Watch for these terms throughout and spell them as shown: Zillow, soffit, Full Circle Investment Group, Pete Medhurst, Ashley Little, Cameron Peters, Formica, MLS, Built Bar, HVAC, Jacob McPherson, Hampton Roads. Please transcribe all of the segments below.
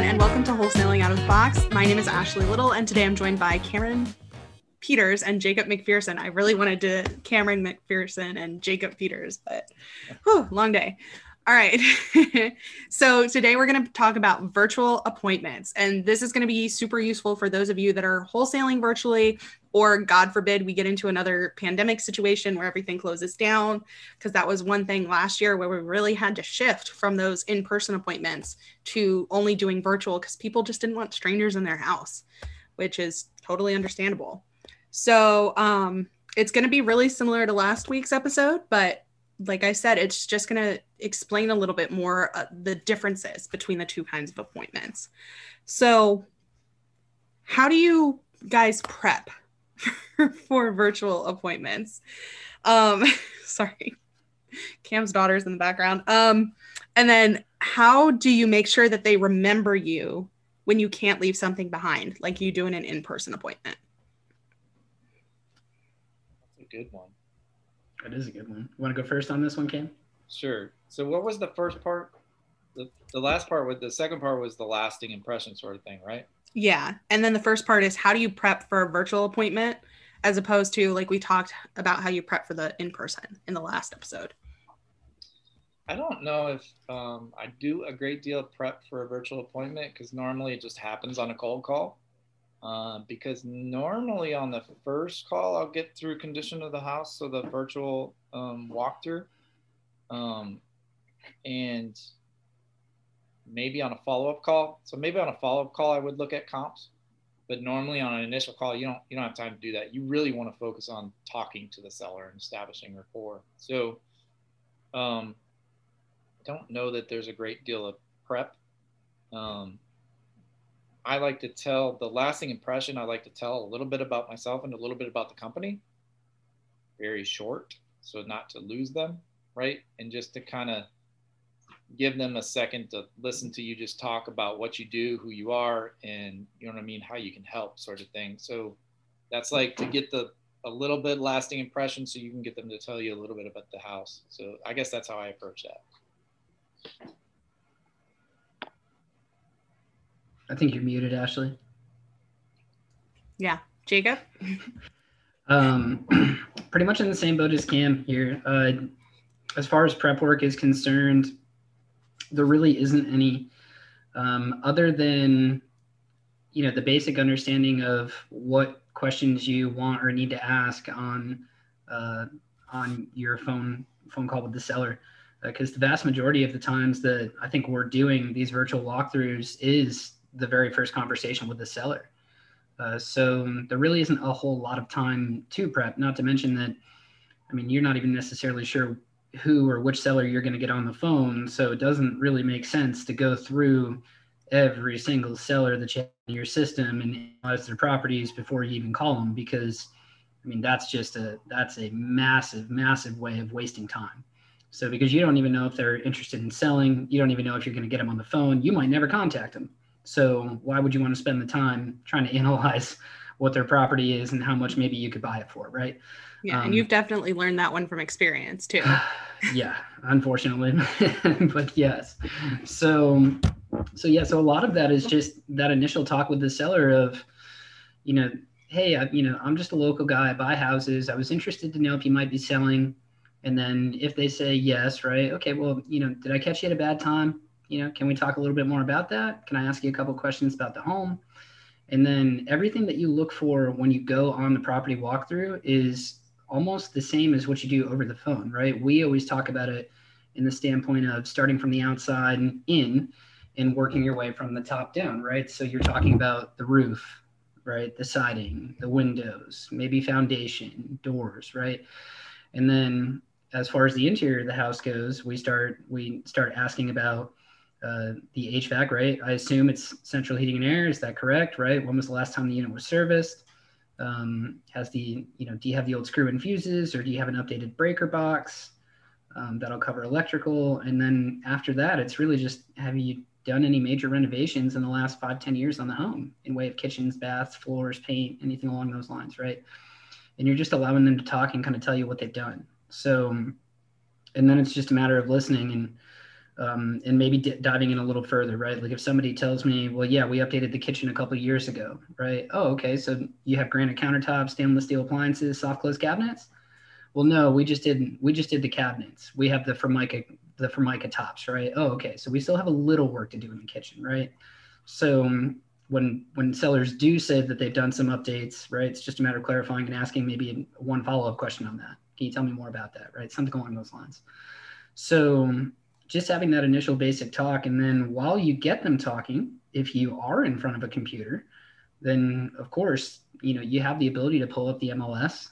everyone, and welcome to Wholesaling Out of the Box. My name is Ashley Little, and today I'm joined by Cameron Peters and Jacob McPherson. I really wanted to Cameron McPherson and Jacob Peters, but long day. All right. So today we're going to talk about virtual appointments, and this is going to be super useful for those of you that are wholesaling virtually, or God forbid we get into another pandemic situation where everything closes down, because that was one thing last year where we really had to shift from those in-person appointments to only doing virtual because people just didn't want strangers in their house, which is totally understandable. So it's going to be really similar to last week's episode, but like I said, it's just going to explain a little bit more the differences between the two kinds of appointments. So how do you guys prep for virtual appointments? Sorry, Cam's daughter's in the background. And then how do you make sure that they remember you when you can't leave something behind like you do in an in-person appointment? That's a good one. That is a good one. You want to go first on this one, Cam? Sure. So what was the first part? The last part with the second part was the lasting impression sort of thing, right? Yeah. And then the first part is how do you prep for a virtual appointment as opposed to, like, we talked about how you prep for the in-person in the last episode. I don't know if I do a great deal of prep for a virtual appointment, because normally it just happens on a cold call. Because normally on the first call, I'll get through condition of the house, so the virtual walkthrough, and maybe on a follow-up call. So maybe on a follow-up call, I would look at comps, but normally on an initial call, you don't have time to do that. You really want to focus on talking to the seller and establishing rapport. So I don't know that there's a great deal of prep. I like to tell the lasting impression. I like to tell a little bit about myself and a little bit about the company, very short, so not to lose them, right? And just to kind of give them a second to listen to you just talk about what you do, who you are, and, you know what I mean, how you can help, sort of thing. So that's like to get a little bit lasting impression so you can get them to tell you a little bit about the house. So I guess that's how I approach that. I think you're muted, Ashley. Yeah. Jacob? Pretty much in the same boat as Cam here. As far as prep work is concerned, there really isn't any other than, you know, the basic understanding of what questions you want or need to ask on your phone call with the seller. Because the vast majority of the times that I think we're doing these virtual walkthroughs is the very first conversation with the seller. So there really isn't a whole lot of time to prep, not to mention that, I mean, you're not even necessarily sure who or which seller you're going to get on the phone. So it doesn't really make sense to go through every single seller that you have in your system and analyze their properties before you even call them, because, I mean, that's a massive, massive way of wasting time. So because you don't even know if they're interested in selling, you don't even know if you're going to get them on the phone, you might never contact them. So why would you want to spend the time trying to analyze what their property is and how much maybe you could buy it for, right? Yeah, and you've definitely learned that one from experience too. Yeah, unfortunately, but yes. So a lot of that is just that initial talk with the seller of, you know, hey, I'm just a local guy, I buy houses. I was interested to know if you might be selling. And then if they say yes, right? Okay, well, did I catch you at a bad time? Can we talk a little bit more about that? Can I ask you a couple questions about the home? And then everything that you look for when you go on the property walkthrough is almost the same as what you do over the phone, right? We always talk about it in the standpoint of starting from the outside and in and working your way from the top down, right? So you're talking about the roof, right? The siding, the windows, maybe foundation, doors, right? And then as far as the interior of the house goes, we start asking about the HVAC, right? I assume it's central heating and air. Is that correct? Right. When was the last time the unit was serviced? Do you have the old screw-in fuses, or do you have an updated breaker box? That'll cover electrical. And then after that, it's really just, have you done any major renovations in the last 5-10 years on the home in way of kitchens, baths, floors, paint, anything along those lines, right? And you're just allowing them to talk and kind of tell you what they've done. So, and then it's just a matter of listening and and maybe diving in a little further, right? Like if somebody tells me, well, yeah, we updated the kitchen a couple of years ago, right? Oh, okay. So you have granite countertops, stainless steel appliances, soft close cabinets. Well, no, we just did the cabinets. We have the Formica tops, right? Oh, okay. So we still have a little work to do in the kitchen, right? So when sellers do say that they've done some updates, right, it's just a matter of clarifying and asking maybe one follow-up question on that. Can you tell me more about that, right? Something along those lines. So just having that initial basic talk, and then while you get them talking, if you are in front of a computer, then of course, you know, you have the ability to pull up the MLS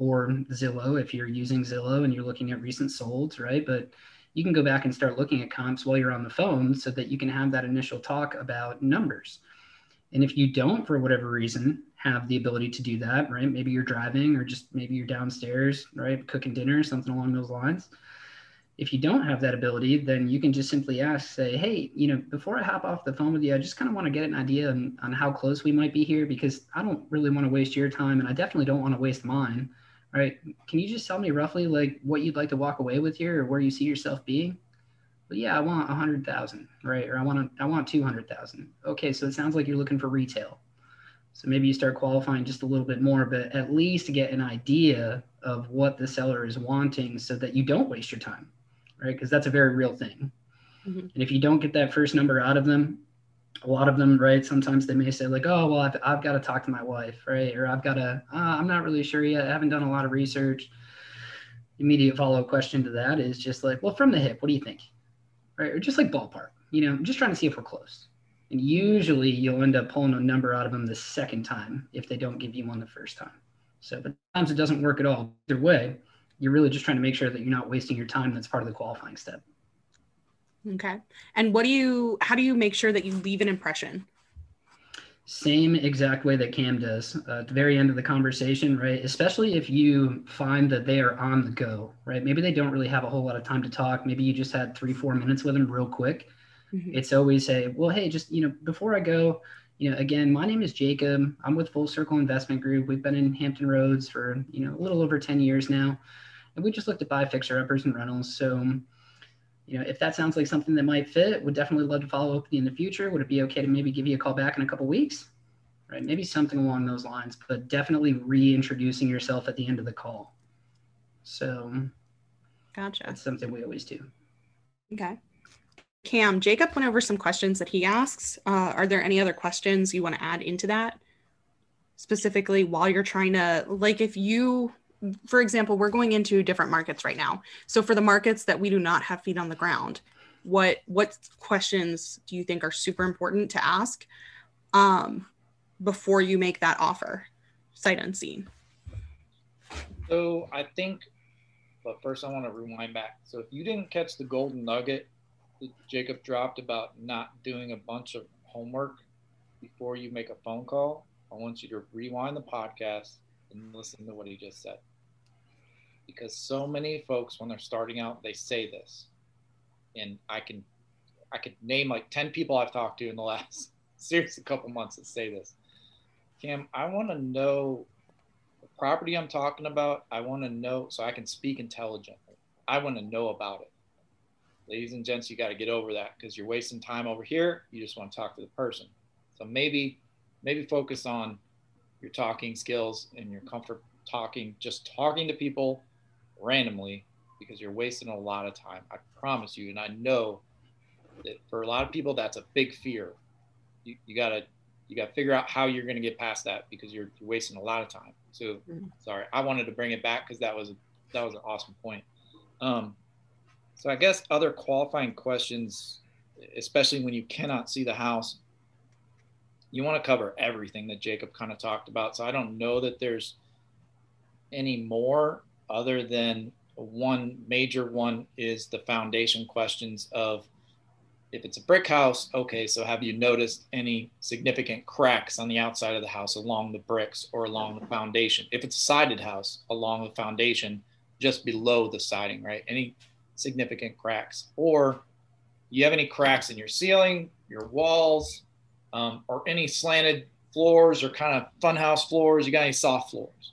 or Zillow if you're using Zillow and you're looking at recent solds, right? But you can go back and start looking at comps while you're on the phone so that you can have that initial talk about numbers. And if you don't, for whatever reason, have the ability to do that, right? Maybe you're driving or just maybe you're downstairs, right? Cooking dinner, something along those lines. If you don't have that ability, then you can just simply ask, say, hey, you know, before I hop off the phone with you, I just kind of want to get an idea on how close we might be here, because I don't really want to waste your time and I definitely don't want to waste mine, right? Can you just tell me roughly like what you'd like to walk away with here or where you see yourself being? Well, yeah, I want 100,000, right? Or I want 200,000. Okay, so it sounds like you're looking for retail. So maybe you start qualifying just a little bit more, but at least to get an idea of what the seller is wanting so that you don't waste your time. Right? Because that's a very real thing. Mm-hmm. And if you don't get that first number out of them, a lot of them, right, sometimes they may say like, oh, well, I've got to talk to my wife, right? Or I'm not really sure yet. I haven't done a lot of research. Immediate follow-up question to that is just like, well, from the hip, what do you think? Right? Or just like ballpark, you know, I'm just trying to see if we're close. And usually you'll end up pulling a number out of them the second time if they don't give you one the first time. So, but sometimes it doesn't work at all. Either way, you're really just trying to make sure that you're not wasting your time. That's part of the qualifying step. Okay. And how do you make sure that you leave an impression? Same exact way that Cam does at the very end of the conversation, right? Especially if you find that they are on the go, right? Maybe they don't really have a whole lot of time to talk. Maybe you just had 3-4 minutes with them real quick. Mm-hmm. It's always say, well, hey, just, you know, before I go, you know, again, my name is Jacob. I'm with Full Circle Investment Group. We've been in Hampton Roads for, you know, a little over 10 years now. And we just look to buy fixer-uppers and rentals. So, you know, if that sounds like something that might fit, would definitely love to follow up with you in the future. Would it be okay to maybe give you a call back in a couple of weeks? Right, maybe something along those lines, but definitely reintroducing yourself at the end of the call. So gotcha. That's something we always do. Okay. Cam, Jacob went over some questions that he asks. Are there any other questions you want to add into that? Specifically, while you're trying to, like if you, for example, we're going into different markets right now. So for the markets that we do not have feet on the ground, what questions do you think are super important to ask before you make that offer, sight unseen? So I think, but first I want to rewind back. So if you didn't catch the golden nugget Jacob dropped about not doing a bunch of homework before you make a phone call, I want you to rewind the podcast and listen to what he just said. Because so many folks, when they're starting out, they say this. And I could name like 10 people I've talked to in the last, seriously, couple months that say this. Cam, I want to know the property I'm talking about. I want to know so I can speak intelligently. I want to know about it. Ladies and gents, you got to get over that because you're wasting time over here. You just want to talk to the person. So maybe focus on your talking skills and your comfort talking, just talking to people randomly, because you're wasting a lot of time. I promise you. And I know that for a lot of people, that's a big fear. You got to figure out how you're going to get past that because you're wasting a lot of time. So sorry, I wanted to bring it back because that was an awesome point. So I guess other qualifying questions, especially when you cannot see the house, you want to cover everything that Jacob kind of talked about. So I don't know that there's any more other than one major one is the foundation questions of if it's a brick house, okay, so have you noticed any significant cracks on the outside of the house along the bricks or along the foundation? If it's a sided house, along the foundation, just below the siding, right? Any significant cracks, or you have any cracks in your ceiling, your walls, or any slanted floors or kind of funhouse floors, you got any soft floors.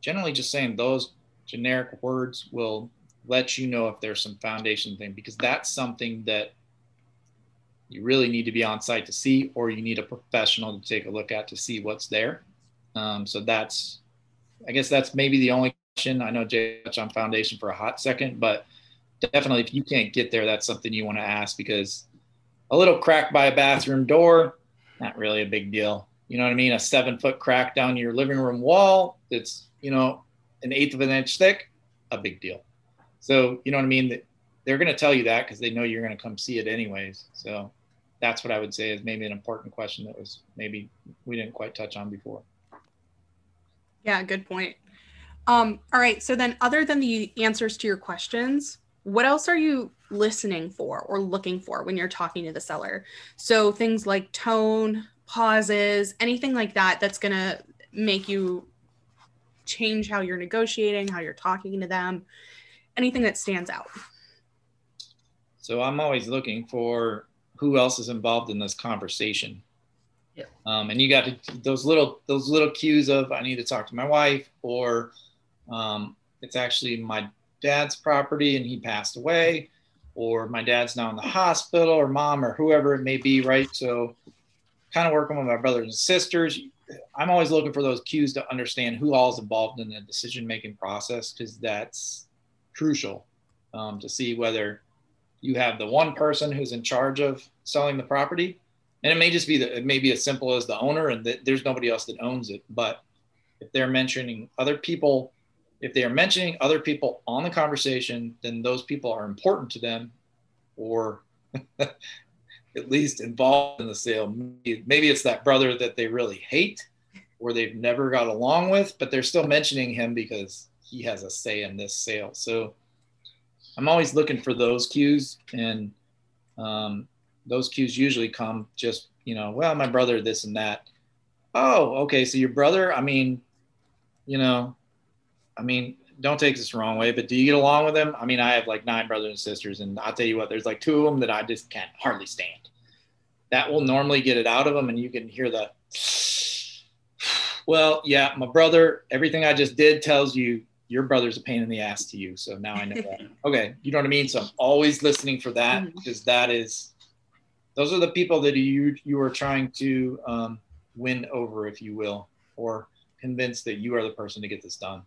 Generally just saying those generic words will let you know if there's some foundation thing, because that's something that you really need to be on site to see, or you need a professional to take a look at to see what's there. So that's, I guess that's maybe the only question. I know Jay touched on foundation for a hot second, but definitely if you can't get there, that's something you want to ask, because a little crack by a bathroom door, not really a big deal. You know what I mean? A 7-foot crack down your living room wall that's, you know, 1/8 of an inch thick, a big deal. So, you know what I mean? They're going to tell you that because they know you're going to come see it anyways. So that's what I would say is maybe an important question that was maybe we didn't quite touch on before. Yeah, good point. All right. So then other than the answers to your questions, what else are you listening for or looking for when you're talking to the seller? So things like tone, pauses, anything like that that's going to make you change how you're negotiating, how you're talking to them, anything that stands out. So I'm always looking for who else is involved in this conversation. Yeah. And you got to, those little cues of, I need to talk to my wife, or it's actually my dad's property and he passed away, or my dad's now in the hospital, or mom, or whoever it may be, right? So kind of working with my brothers and sisters. I'm always looking for those cues to understand who all is involved in the decision-making process, because that's crucial to see whether you have the one person who's in charge of selling the property. And it may just be that it may be as simple as the owner and that there's nobody else that owns it. But if they're mentioning other people, if they are mentioning other people on the conversation, then those people are important to them, or at least involved in the sale. Maybe it's that brother that they really hate or they've never got along with, but they're still mentioning him because he has a say in this sale. So I'm always looking for those cues, and those cues usually come just, you know, well, my brother, this and that. Oh, okay. So your brother, I mean, don't take this the wrong way, but do you get along with him? I mean, I have like 9 brothers and sisters, and I'll tell you what, there's like 2 of them that I just can't hardly stand. That will normally get it out of them. And you can hear the, well, yeah, my brother, everything I just did tells you your brother's a pain in the ass to you. So now I know that. Okay. You know what I mean? So I'm always listening for that, because that is, those are the people that you are trying to win over, if you will, or convince that you are the person to get this done.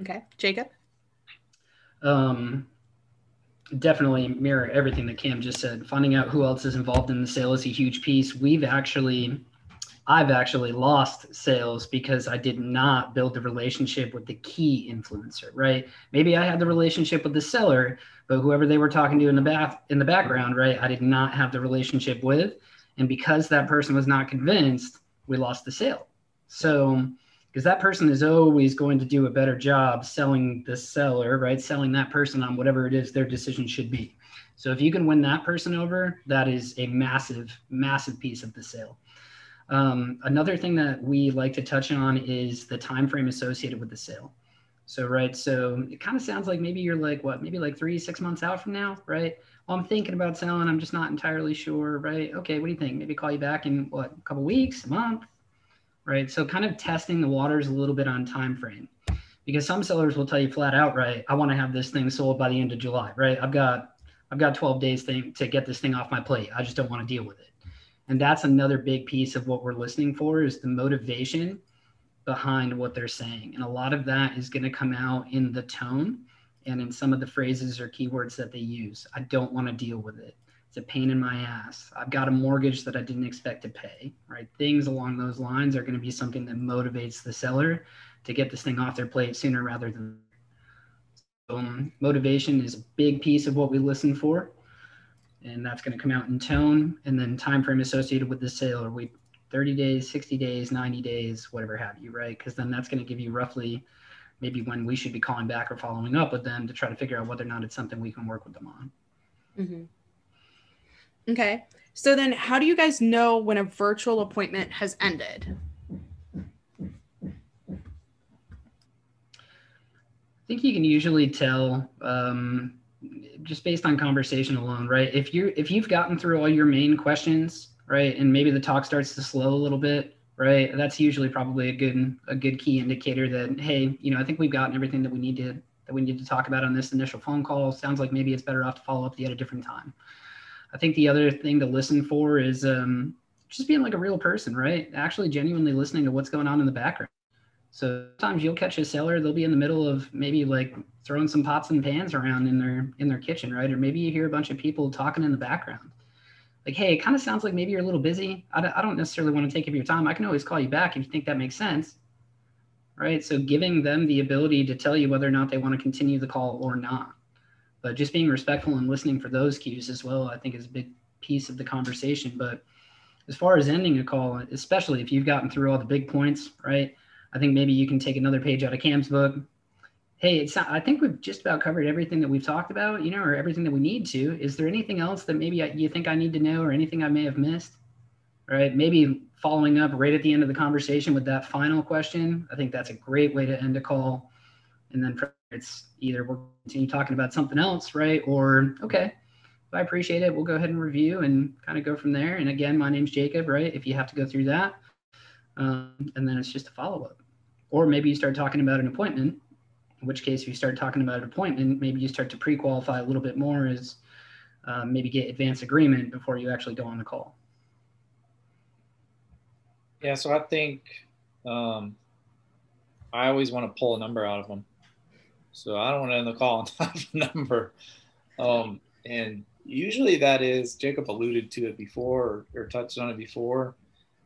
Okay, Jacob? Definitely mirror everything that Cam just said. Finding out who else is involved in the sale is a huge piece. I've actually lost sales because I did not build the relationship with the key influencer, right? Maybe I had the relationship with the seller, but whoever they were talking to in the background, right, I did not have the relationship with. And because that person was not convinced, we lost the sale. So, because that person is always going to do a better job selling the seller, right? Selling that person on whatever it is their decision should be. So if you can win that person over, that is a massive, massive piece of the sale. Another thing that we like to touch on is the time frame associated with the sale. So, right, so it kind of sounds like maybe you're like, what, maybe like 3-6 months out from now, right? Well, I'm thinking about selling, I'm just not entirely sure, right? Okay, what do you think? Maybe call you back in, what, a couple weeks, a month? Right? So kind of testing the waters a little bit on time frame, because some sellers will tell you flat out, right, I want to have this thing sold by the end of July, right? I've got 12 days to get this thing off my plate. I just don't want to deal with it. And that's another big piece of what we're listening for, is the motivation behind what they're saying. And a lot of that is going to come out in the tone and in some of the phrases or keywords that they use. I don't want to deal with it. It's a pain in my ass. I've got a mortgage that I didn't expect to pay, right? Things along those lines are going to be something that motivates the seller to get this thing off their plate sooner rather than later. Motivation is a big piece of what we listen for, and that's going to come out in tone, and then time frame associated with the sale. Are we 30 days, 60 days, 90 days, whatever have you, right? Because then that's going to give you roughly maybe when we should be calling back or following up with them to try to figure out whether or not it's something we can work with them on. Mm-hmm. Okay, so then how do you guys know when a virtual appointment has ended? I think you can usually tell just based on conversation alone, right? If you've gotten through all your main questions, right, and maybe the talk starts to slow a little bit, right? That's usually probably a good key indicator that, hey, I think we've gotten everything that we need to talk about on this initial phone call. Sounds like maybe it's better off to follow up at a different time. I think the other thing to listen for is just being like a real person, right? Actually genuinely listening to what's going on in the background. So sometimes you'll catch a seller, they'll be in the middle of maybe like throwing some pots and pans around in their kitchen, right? Or maybe you hear a bunch of people talking in the background. Like, hey, it kind of sounds like maybe you're a little busy. I don't necessarily want to take up your time. I can always call you back if you think that makes sense, right? So giving them the ability to tell you whether or not they want to continue the call or not. But just being respectful and listening for those cues as well, I think, is a big piece of the conversation. But as far as ending a call, especially if you've gotten through all the big points, right? I think maybe you can take another page out of Cam's book. Hey, I think we've just about covered everything that we've talked about, or everything that we need to. Is there anything else that maybe you think I need to know, or anything I may have missed? Right? Maybe following up right at the end of the conversation with that final question. I think that's a great way to end a call. And then it's either we'll continue talking about something else, right? Or, okay, if I appreciate it, we'll go ahead and review and kind of go from there. And again, my name's Jacob, right? If you have to go through that. And then it's just a follow-up. Or maybe you start talking about an appointment. In which case, if you start talking about an appointment, maybe you start to pre-qualify a little bit more as maybe get advance agreement before you actually go on the call. Yeah, so I think I always want to pull a number out of them. So I don't want to end the call on top of a number. And usually that is, Jacob alluded to it before or touched on it before,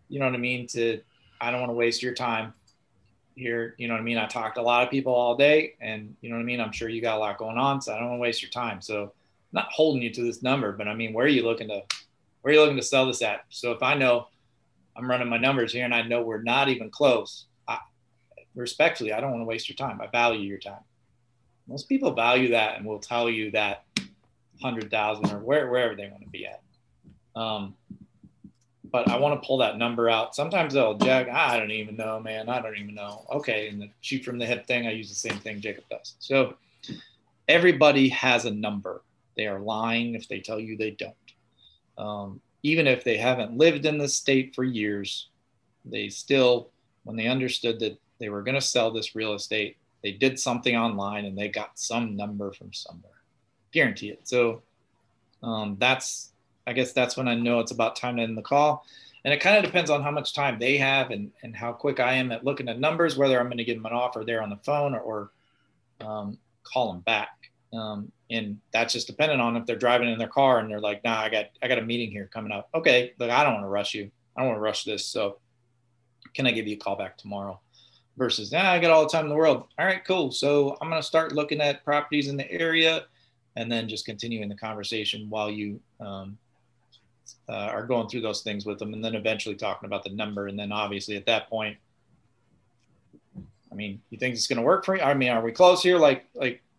you know what I mean? I don't want to waste your time here, you know what I mean? I talked to a lot of people all day and you know what I mean? I'm sure you got a lot going on, so I don't want to waste your time. So I'm not holding you to this number, but I mean, where are you looking to sell this at? So if I know I'm running my numbers here and I know we're not even close, respectfully, I don't want to waste your time. I value your time. Most people value that and will tell you that 100,000 or wherever they want to be at. But I want to pull that number out. Sometimes they'll jag, I don't even know, man. I don't even know. Okay. And the shoot from the hip thing, I use the same thing Jacob does. So everybody has a number. They are lying if they tell you they don't. Even if they haven't lived in this state for years, they still, when they understood that they were going to sell this real estate, they did something online and they got some number from somewhere. Guarantee it. So I guess that's when I know it's about time to end the call. And it kind of depends on how much time they have and how quick I am at looking at numbers, whether I'm going to give them an offer there on the phone or call them back. And that's just dependent on if they're driving in their car and they're like, nah, I got a meeting here coming up. Okay, look, I don't want to rush you. I don't want to rush this. So can I give you a call back tomorrow? Versus, I got all the time in the world. All right, cool. So I'm going to start looking at properties in the area and then just continuing the conversation while you are going through those things with them and then eventually talking about the number. And then obviously at that point, I mean, you think it's going to work for you? I mean, are we close here? Like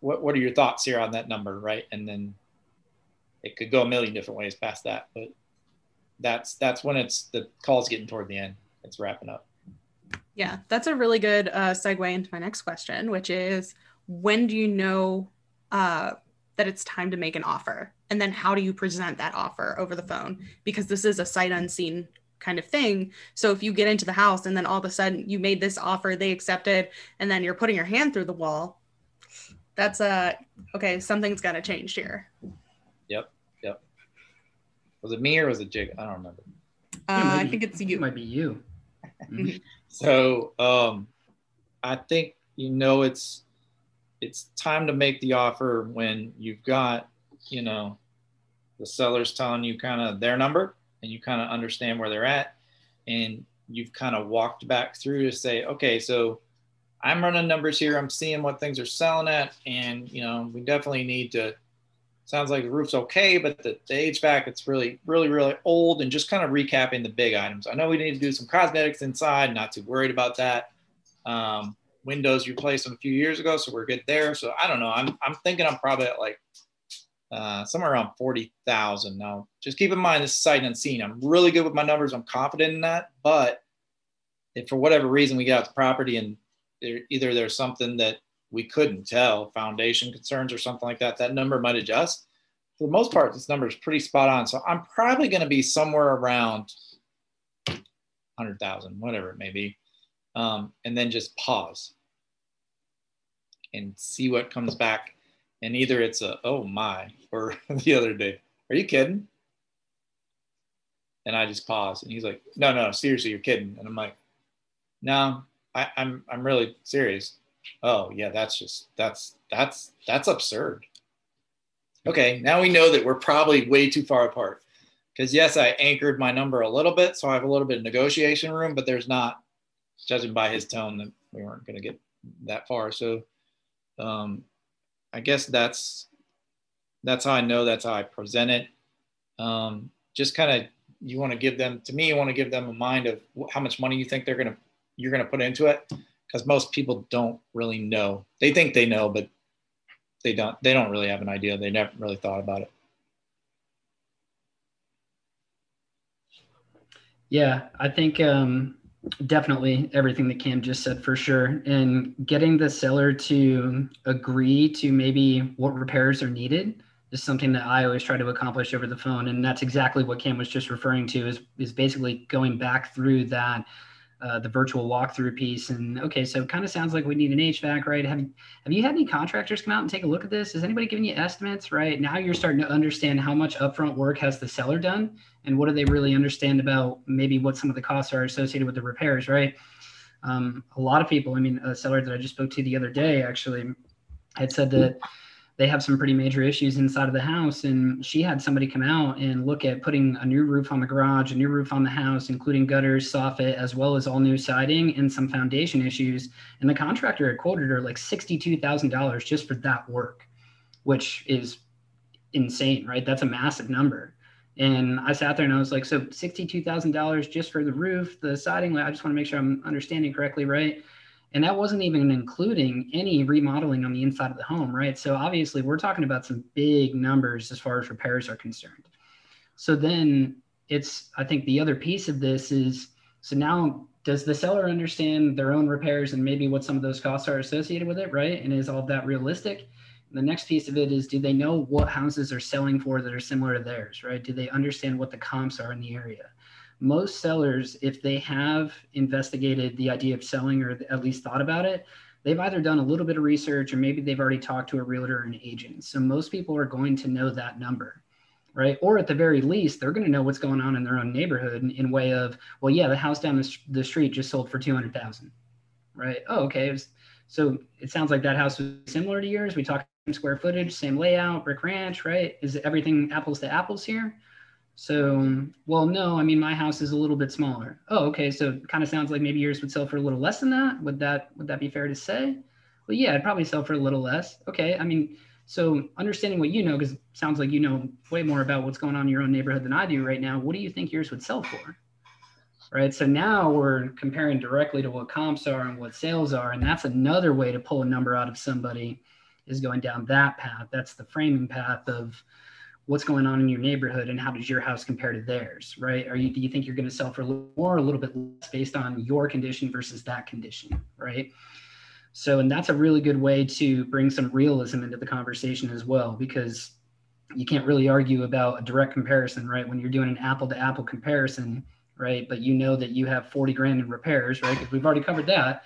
what are your thoughts here on that number, right? And then it could go a million different ways past that. But that's when it's the call's getting toward the end. It's wrapping up. Yeah, that's a really good segue into my next question, which is when do you know that it's time to make an offer? And then how do you present that offer over the phone? Because this is a sight unseen kind of thing. So if you get into the house and then all of a sudden you made this offer, they accepted, and then you're putting your hand through the wall, that's okay, something's got to change here. Yep. Was it me or was it Jake? I don't remember. I think it's you. It might be you. So I think, it's time to make the offer when you've got, the seller's telling you kind of their number and you kind of understand where they're at. And you've kind of walked back through to say, okay, so I'm running numbers here. I'm seeing what things are selling at. And, we definitely need to, sounds like the roof's okay, but the HVAC, it's really, really, really old. And just kind of recapping the big items. I know we need to do some cosmetics inside, not too worried about that. Windows replaced them a few years ago, so we're good there. So I don't know. I'm thinking I'm probably at somewhere around 40,000 now. Just keep in mind, this is sight unseen. I'm really good with my numbers. I'm confident in that. But if for whatever reason we get out the property and there's something that we couldn't tell, foundation concerns or something like that, that number might adjust. For the most part, this number is pretty spot on. So I'm probably going to be somewhere around, I $100,000, whatever it may be, and then just pause and see what comes back. And either it's a, oh my, or the other day, are you kidding? And I just paused, and he's like, no, no, seriously, you're kidding. And I'm like, no, I'm really serious. Oh yeah, that's absurd. Okay, now we know that we're probably way too far apart. Because yes, I anchored my number a little bit, so I have a little bit of negotiation room, but there's not, judging by his tone, that we weren't going to get that far. So I guess that's how I know, that's how I present it. Just kind of, you want to give them, to me, you want to give them a mind of how much money you think you're going to put into it. Because most people don't really know. They think they know, but they don't really have an idea. They never really thought about it. Yeah, I think definitely everything that Cam just said, for sure. And getting the seller to agree to maybe what repairs are needed is something that I always try to accomplish over the phone. And that's exactly what Cam was just referring to, is basically going back through that, the virtual walkthrough piece. And okay, so it kind of sounds like we need an HVAC, right? Have you had any contractors come out and take a look at this? Has anybody given you estimates, right? Now you're starting to understand how much upfront work has the seller done, and what do they really understand about maybe what some of the costs are associated with the repairs, right? A lot of people, I mean, a seller that I just spoke to the other day actually had said that they have some pretty major issues inside of the house. And she had somebody come out and look at putting a new roof on the garage, a new roof on the house, including gutters, soffit, as well as all new siding and some foundation issues. And the contractor had quoted her like $62,000 just for that work, which is insane, right? That's a massive number. And I sat there and I was like, so $62,000 just for the roof, the siding, I just want to make sure I'm understanding correctly, right? And that wasn't even including any remodeling on the inside of the home, right? So obviously we're talking about some big numbers as far as repairs are concerned. So then it's, I think the other piece of this is, so now does the seller understand their own repairs and maybe what some of those costs are associated with it, right? And is all of that realistic? And the next piece of it is, do they know what houses are selling for that are similar to theirs, right? Do they understand what the comps are in the area? Most sellers, if they have investigated the idea of selling, or at least thought about it, they've either done a little bit of research, or maybe they've already talked to a realtor or an agent. So most people are going to know that number, right? Or at the very least, they're going to know what's going on in their own neighborhood in way of, well, yeah, the house down the street just sold for $200,000, right? Oh, okay. So it sounds like that house was similar to yours. We talked square footage, same layout, brick ranch, right? Is everything apples to apples here? So, well, no, I mean, my house is a little bit smaller. Oh, okay. So it kind of sounds like maybe yours would sell for a little less than that. Would that be fair to say? Well, yeah, I'd probably sell for a little less. Okay. I mean, so understanding what you know, because it sounds like you know way more about what's going on in your own neighborhood than I do right now. What do you think yours would sell for? Right. So now we're comparing directly to what comps are and what sales are. And that's another way to pull a number out of somebody, is going down that path. That's the framing path of, what's going on in your neighborhood and how does your house compare to theirs, right? Do you think you're going to sell for a little more or a little bit less based on your condition versus that condition, right? So, and that's a really good way to bring some realism into the conversation as well, because you can't really argue about a direct comparison, right? When you're doing an apple to apple comparison, right? But you know that you have 40 grand in repairs, right? Because we've already covered that.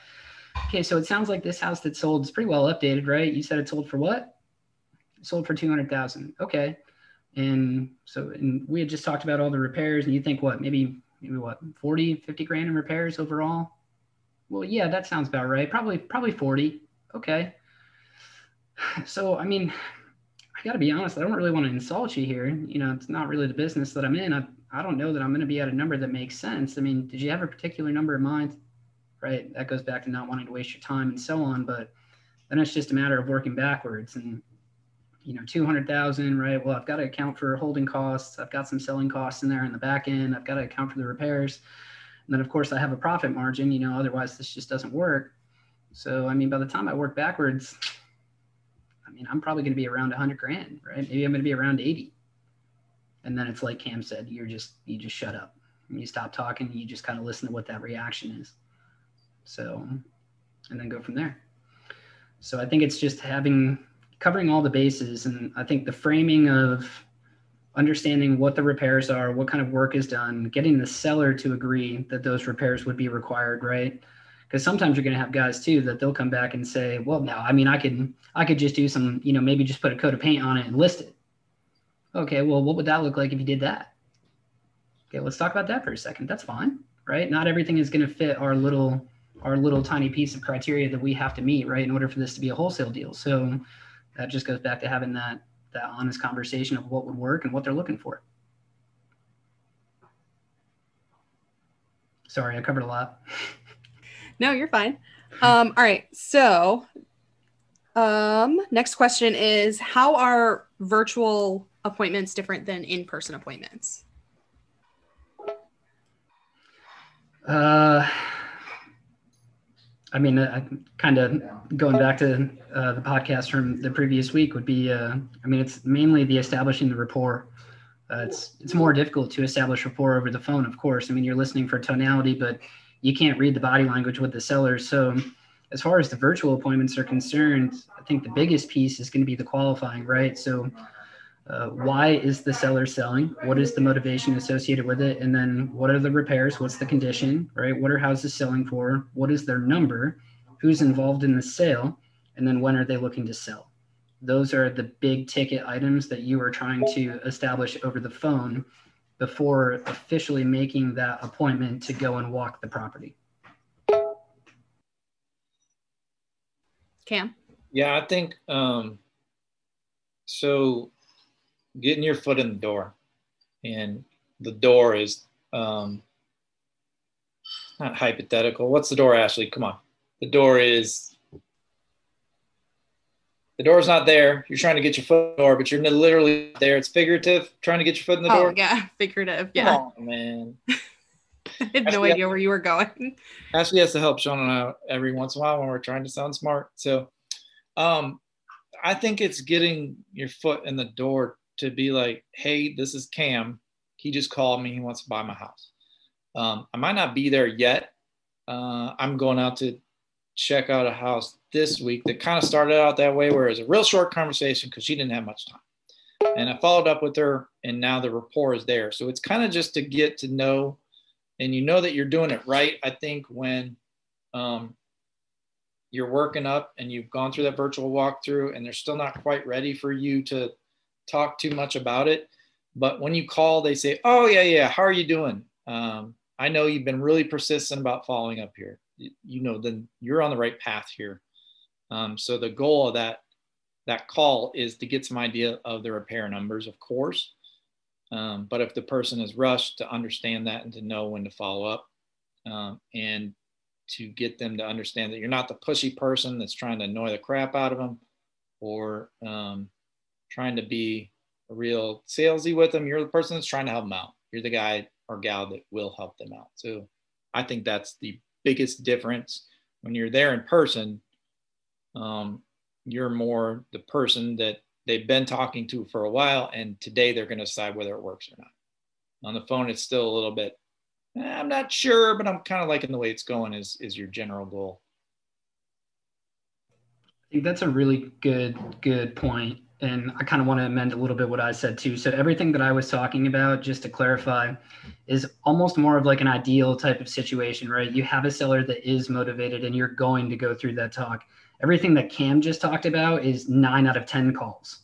Okay, so it sounds like this house that sold is pretty well updated, right? You said it sold for what? It sold for $200,000. Okay. And so, and we had just talked about all the repairs, and you think what, maybe what, 40, 50 grand in repairs overall? Well, yeah, that sounds about right. Probably 40. Okay. So, I mean, I gotta be honest, I don't really want to insult you here. You know, it's not really the business that I'm in. I don't know that I'm going to be at a number that makes sense. I mean, did you have a particular number in mind? Right. That goes back to not wanting to waste your time and so on, but then it's just a matter of working backwards and, you know, 200,000, right? Well, I've got to account for holding costs. I've got some selling costs in there in the back end. I've got to account for the repairs. And then of course I have a profit margin, you know, otherwise this just doesn't work. So, I mean, by the time I work backwards, I mean, I'm probably going to be around 100 grand, right? Maybe I'm going to be around 80. And then it's like Cam said, you just shut up and you stop talking. You just kind of listen to what that reaction is. So, and then go from there. So I think it's just covering all the bases. And I think the framing of understanding what the repairs are, what kind of work is done, getting the seller to agree that those repairs would be required, right? Because sometimes you're going to have guys too that they'll come back and say, well, no, I mean, I could just do some, you know, maybe just put a coat of paint on it and list it. Okay, well, what would that look like if you did that? Okay, let's talk about that for a second. That's fine, right? Not everything is going to fit our little tiny piece of criteria that we have to meet, right, in order for this to be a wholesale deal. So that just goes back to having that honest conversation of what would work and what they're looking for. Sorry, I covered a lot. No, you're fine. All right. So next question is, how are virtual appointments different than in-person appointments? I mean, kind of going back to the podcast from the previous week would be, I mean, it's mainly the establishing the rapport. It's more difficult to establish rapport over the phone, of course. I mean, you're listening for tonality, but you can't read the body language with the seller. So as far as the virtual appointments are concerned, I think the biggest piece is going to be the qualifying, right? So why is the seller selling? What is the motivation associated with it? And then what are the repairs? What's the condition, right? What are houses selling for? What is their number? Who's involved in the sale? And then when are they looking to sell? Those are the big ticket items that you are trying to establish over the phone before officially making that appointment to go and walk the property. Cam? Yeah, I think, so getting your foot in the door, and the door is not hypothetical. What's the door, Ashley? Come on. The door's not there. You're trying to get your foot in the door, but you're literally there. It's figurative, trying to get your foot in the door. Oh, yeah, figurative, yeah. Come on, man. I had no idea where you were going. Ashley has to help Sean and I every once in a while when we're trying to sound smart. So I think it's getting your foot in the door to be like, hey, this is Cam. He just called me. He wants to buy my house. I might not be there yet. I'm going out to check out a house this week that kind of started out that way, where it was a real short conversation because she didn't have much time. And I followed up with her, and now the rapport is there. So it's kind of just to get to know, and you know that you're doing it right. I think when you're working up and you've gone through that virtual walkthrough and they're still not quite ready for you to talk too much about it. But when you call, they say, oh, yeah, how are you doing? I know you've been really persistent about following up here. You know, then you're on the right path here. So the goal of that call is to get some idea of the repair numbers, of course. But if the person is rushed, to understand that and to know when to follow up, and to get them to understand that you're not the pushy person that's trying to annoy the crap out of them, or trying to be a real salesy with them. You're the person that's trying to help them out. You're the guy or gal that will help them out. So I think that's the biggest difference. When you're there in person, you're more the person that they've been talking to for a while, and today they're going to decide whether it works or not. On the phone, it's still a little bit, I'm not sure, but I'm kind of liking the way it's going is your general goal. I think that's a really good point. And I kind of want to amend a little bit what I said too. So everything that I was talking about, just to clarify, is almost more of like an ideal type of situation, right? You have a seller that is motivated and you're going to go through that talk. Everything that Cam just talked about is 9 out of 10 calls,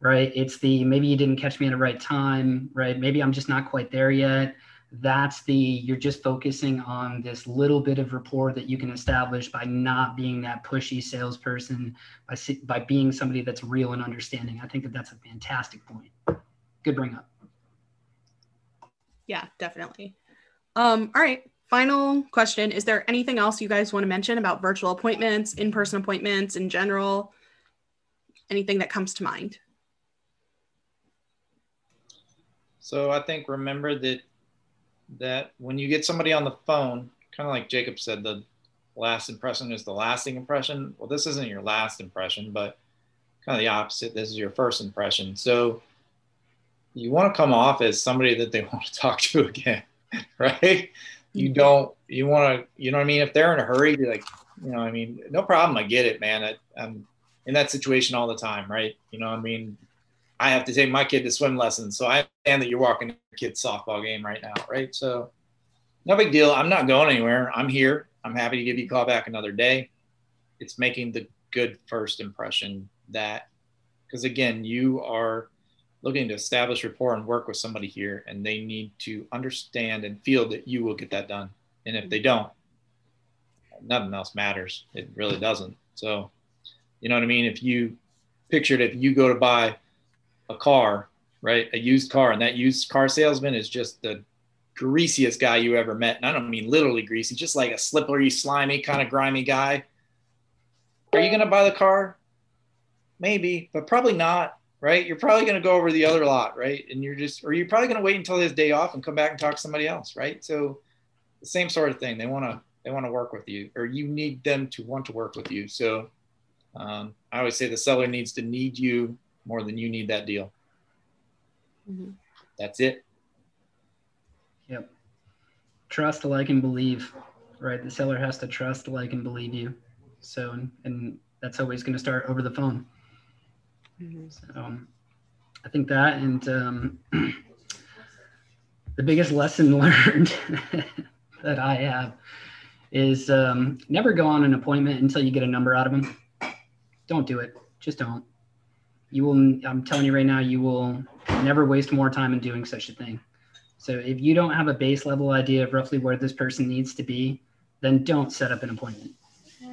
right? It's the, maybe you didn't catch me at the right time, right? Maybe I'm just not quite there yet. That's the, you're just focusing on this little bit of rapport that you can establish by not being that pushy salesperson, by being somebody that's real and understanding. I think that's a fantastic point. Good bring up. Yeah, definitely. All right. Final question. Is there anything else you guys want to mention about virtual appointments, in-person appointments in general? Anything that comes to mind? So I think, remember that when you get somebody on the phone, kind of like Jacob said, the last impression is the lasting impression. Well, this isn't your last impression, but kind of the opposite. This is your first impression. So you want to come off as somebody that they want to talk to again, right? You want to, you know what I mean? If they're in a hurry, you're like, you know what I mean? No problem. I get it, man. I'm in that situation all the time, right? You know what I mean? I have to take my kid to swim lessons. So I understand that you're walking your kid's softball game right now, right? So no big deal. I'm not going anywhere. I'm here. I'm happy to give you a call back another day. It's making the good first impression that, because again, you are looking to establish rapport and work with somebody here, and they need to understand and feel that you will get that done. And if they don't, nothing else matters. It really doesn't. So, you know what I mean? If you pictured, if you go to buy a car, right, a used car, and that used car salesman is just the greasiest guy you ever met. And I don't mean literally greasy, just like a slippery, slimy, kind of grimy guy. Are you going to buy the car? Maybe, but probably not, right? You're probably going to go over to the other lot, right? And you're just, or you're probably going to wait until his day off and come back and talk to somebody else, right? So the same sort of thing. They want to work with you, or you need them to want to work with you. So I always say the seller needs to need you more than you need that deal. Mm-hmm. That's it. Yep. Trust, like, and believe, right? The seller has to trust, like, and believe you. So, and that's always going to start over the phone. Mm-hmm. So I think that, and the biggest lesson learned that I have is never go on an appointment until you get a number out of them. Don't do it. Just don't. You will, I'm telling you right now, you will never waste more time in doing such a thing. So if you don't have a base level idea of roughly where this person needs to be, then don't set up an appointment.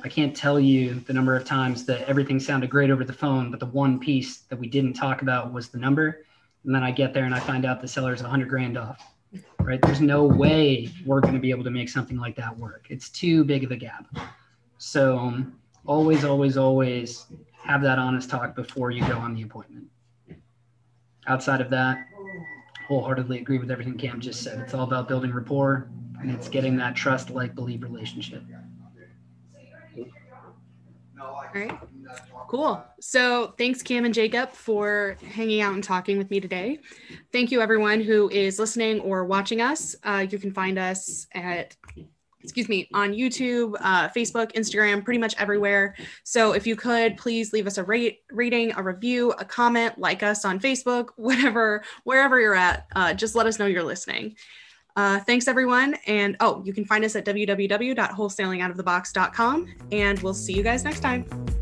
I can't tell you the number of times that everything sounded great over the phone, but the one piece that we didn't talk about was the number. And then I get there and I find out the seller's $100,000 off. Right? There's no way we're going to be able to make something like that work. It's too big of a gap. So always, always, always have that honest talk before you go on the appointment. Outside of that, wholeheartedly agree with everything Cam just said. It's all about building rapport, and it's getting that trust, like, believe relationship. All right. Cool. So thanks, Cam and Jacob, for hanging out and talking with me today. Thank you, everyone who is listening or watching us. You can find us at, on YouTube, Facebook, Instagram, pretty much everywhere. So if you could, please leave us a rating, a review, a comment, like us on Facebook, whatever, wherever you're at, just let us know you're listening. Thanks, everyone. And you can find us at www.wholesalingoutofthe box.com, and we'll see you guys next time.